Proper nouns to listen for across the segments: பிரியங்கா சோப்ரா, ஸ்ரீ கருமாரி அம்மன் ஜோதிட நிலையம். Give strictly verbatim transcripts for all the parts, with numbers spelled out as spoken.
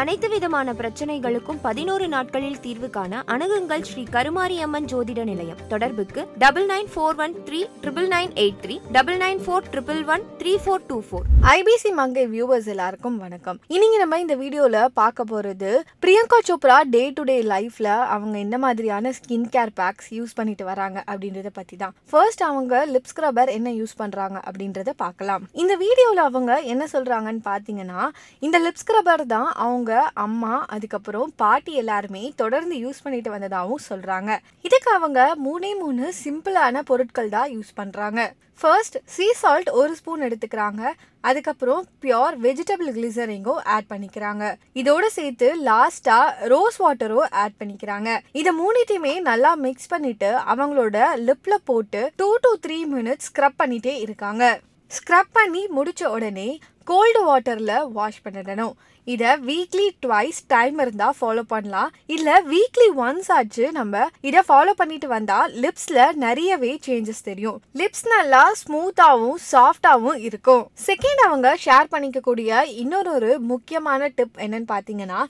அனைத்து விதமான பிரச்சனைகளுக்கும் பதினோரு நாட்களில் தீர்வு காண அணுகுங்கள் ஸ்ரீ கருமாரி அம்மன் ஜோதிட நிலையம். தொடர்புக்கு double nine four one three triple nine eight three double nine four triple one three four two four. IBC Mangai viewers எல்லாருக்கும் வணக்கம். இன்னைக்கு நம்ம இந்த வீடியோல பார்க்க போறது பிரியங்கா சோப்ரா day to day லைஃப்ல அவங்க என்ன மாதிரியான ஸ்கின் கேர் பேக்ஸ் யூஸ் பண்ணிட்டு வராங்க அப்படின்றத பத்தி தான். ஃபர்ஸ்ட் அவங்க லிப் ஸ்க்ரப்பர் என்ன யூஸ் பண்றாங்க அப்படின்றத பார்க்கலாம். இந்த வீடியோல அவங்க என்ன சொல்றாங்கன்னு பார்த்தீங்கன்னா, இந்த லிப் ஸ்க்ரப்பர் தான் அவங்க அம்மா அதுக்கப்புறம் பாட்டி எல்லாருமே தொடர்ந்து யூஸ் பண்ணிட்டு வந்ததாகவும் சொல்றாங்க. இதுக்கு அவங்க மூணே மூணு சிம்பிளான பொருட்கள் தான் யூஸ் பண்றாங்க. ஃபர்ஸ்ட் சீ சால்ட் ஒரு ஸ்பூன் எடுத்துக்கிறாங்க. அதுக்கப்புறம் பியோர் வெஜிடபிள் கிளிசரிங்கோ ஆட் பண்ணிக்கிறாங்க. இதோட சேர்த்து லாஸ்டா ரோஸ் வாட்டரோ ஆட் பண்ணிக்கிறாங்க. இதை மூணுத்தையுமே நல்லா மிக்ஸ் பண்ணிட்டு அவங்களோட லிப்ல போட்டு two to three minutes scrub பண்ணிட்டே இருக்காங்க. ஸ்க்ரப் பண்ணி முடிச்ச உடனே கோல்டு வாட்டரில் வாஷ் பண்ணிடணும். இதை வீக்லி ட்வைஸ் டைம் இருந்தால் ஃபாலோ பண்ணலாம். இல்லை வீக்லி ஒன்ஸ் ஆச்சு நம்ம இதை ஃபாலோ பண்ணிட்டு வந்தால் லிப்ஸில் நிறையவே சேஞ்சஸ் தெரியும். லிப்ஸ் நல்லா ஸ்மூத்தாகவும் சாஃப்டாகவும் இருக்கும். செகண்ட் அவங்க ஷேர் பண்ணிக்கக்கூடிய இன்னொரு முக்கியமான டிப் என்னன்னு பார்த்தீங்கன்னா,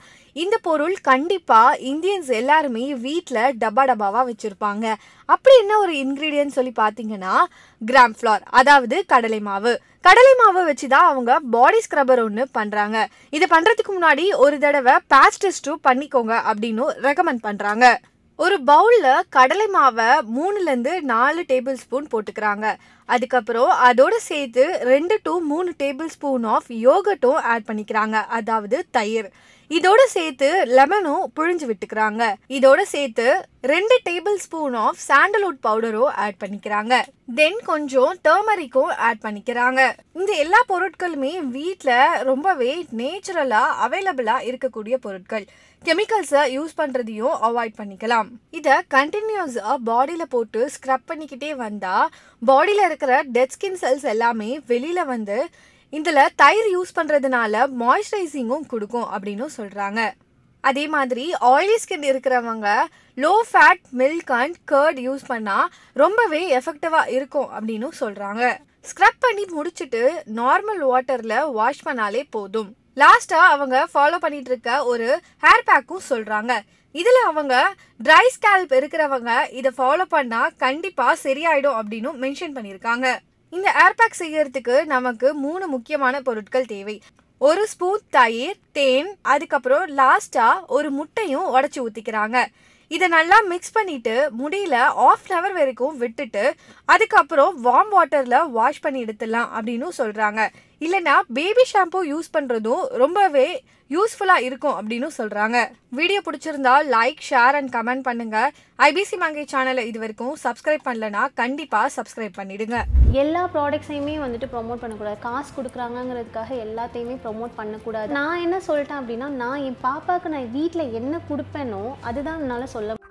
இந்த பொருள் கண்டிப்பாக இந்தியன்ஸ் எல்லாருமே வீட்டில் டப்பா டப்பாவாக வச்சுருப்பாங்க. அப்படி என்ன ஒரு இன்க்ரீடியன்ட் சொல்லி பார்த்தீங்கன்னா, கிராம் ஃப்ளார், அதாவது கடலை மாவு. கடலை மாவை வச்சு தான் அவங்க பாடி ஸ்க்ரப்பர் ஒன்று பண்ணுறாங்க. இதை பண்ணுறதுக்கு முன்னாடி ஒரு தடவை பேட்ச் டெஸ்ட்டும் பண்ணிக்கோங்க அப்படின்னு ரெக்கமெண்ட் பண்ணுறாங்க. ஒரு பவுலில் கடலை மாவை மூணுலேருந்து நாலு டேபிள் ஸ்பூன் போட்டுக்கிறாங்க. அதுக்கப்புறம் அதோடு சேர்த்து ரெண்டு டு மூணு டேபிள் ஸ்பூன் ஆஃப் யோகட்டும் ஆட் பண்ணிக்கிறாங்க, அதாவது தயிர். இதோட சேர்த்து லெமனும் புழிஞ்சு விட்டுக்கிறாங்க. இதோட சேர்த்து ரெண்டு டேபிள் ஸ்பூன் ஆஃப் சாண்டல்வுட் பவுடரும் ஆட் பண்ணிக்கிறாங்க. தென் கொஞ்சம் டர்மரிக்கும் ஆட் பண்ணிக்கிறாங்க. இந்த எல்லா பொருட்களுமே வீட்டில் ரொம்பவே நேச்சுரலாக அவைலபிளாக இருக்கக்கூடிய பொருட்கள். கெமிக்கல்ஸை யூஸ் பண்ணுறதையும் அவாய்ட் பண்ணிக்கலாம். இதை கண்டினியூஸாக பாடியில் போட்டு ஸ்க்ரப் பண்ணிக்கிட்டே வந்தால் பாடியில் இருக்கிற டெட் ஸ்கின் செல்ஸ் எல்லாமே வெளியில் வந்து இதில் தயிர் யூஸ் பண்ணுறதுனால மாய்ஸ்சரைசிங்கும் கொடுக்கும் அப்படின்னு சொல்கிறாங்க. அதே மாதிரி ஆயிலி ஸ்கின் இருக்கிறவங்க low fat milk and curd use பண்ணால் ரொம்பவே எஃபெக்டிவாக இருக்கும் அப்படின்னு சொல்கிறாங்க. ஸ்க்ரப் பண்ணி முடிச்சுட்டு நார்மல் வாட்டரில் வாஷ் பண்ணாலே போதும். லாஸ்ட்டாக அவங்க ஃபாலோ பண்ணிகிட்டு இருக்க ஒரு ஹேர் பேக்கும் சொல்கிறாங்க. இதில் அவங்க ட்ரை ஸ்கேல்ப் இருக்கிறவங்க இதை ஃபாலோ பண்ணால் கண்டிப்பாக சரியாயிடும் அப்படின்னு மென்ஷன் பண்ணியிருக்காங்க. இந்த ஏர்பேக் செய்யறதுக்கு நமக்கு மூணு முக்கியமான பொருட்கள் தேவை. ஒரு ஸ்பூன் தயிர், தேன், அதுக்கப்புறம் லாஸ்டா ஒரு முட்டையும் உடைச்சி ஊத்திக்கிறாங்க. இதை நல்லா மிக்ஸ் பண்ணிட்டு முடியல ஆஃப் அன் ஹவர் வரைக்கும் விட்டுட்டு அதுக்கப்புறம் வார்ம் வாட்டர்ல வாஷ் பண்ணி எடுத்துடலாம் அப்படின்னு சொல்றாங்க. இல்லைனா பேபி ஷாம்பூ யூஸ் பண்றதும் ரொம்பவே யூஸ்ஃபுல்லா இருக்கும் அப்படின்னு சொல்றாங்க. வீடியோ பிடிச்சிருந்தா லைக், ஷேர் அண்ட் கமெண்ட் பண்ணுங்க. ஐபிசி மங்கை சேனலை இது வரைக்கும் சப்ஸ்கிரைப் பண்ணலனா கண்டிப்பா சப்ஸ்கிரைப் பண்ணிடுங்க. எல்லா ப்ராடக்ட்ஸையுமே வந்துட்டு ப்ரொமோட் பண்ணக்கூடாது. காசு கொடுக்குறாங்கிறதுக்காக எல்லாத்தையுமே ப்ரொமோட் பண்ணக்கூடாது. நான் என்ன சொல்லிட்டேன் அப்படின்னா, நான் என் பாப்பாவுக்கு நான் வீட்டில் என்ன கொடுப்பேனோ அதுதான் என்னால் சொல்ல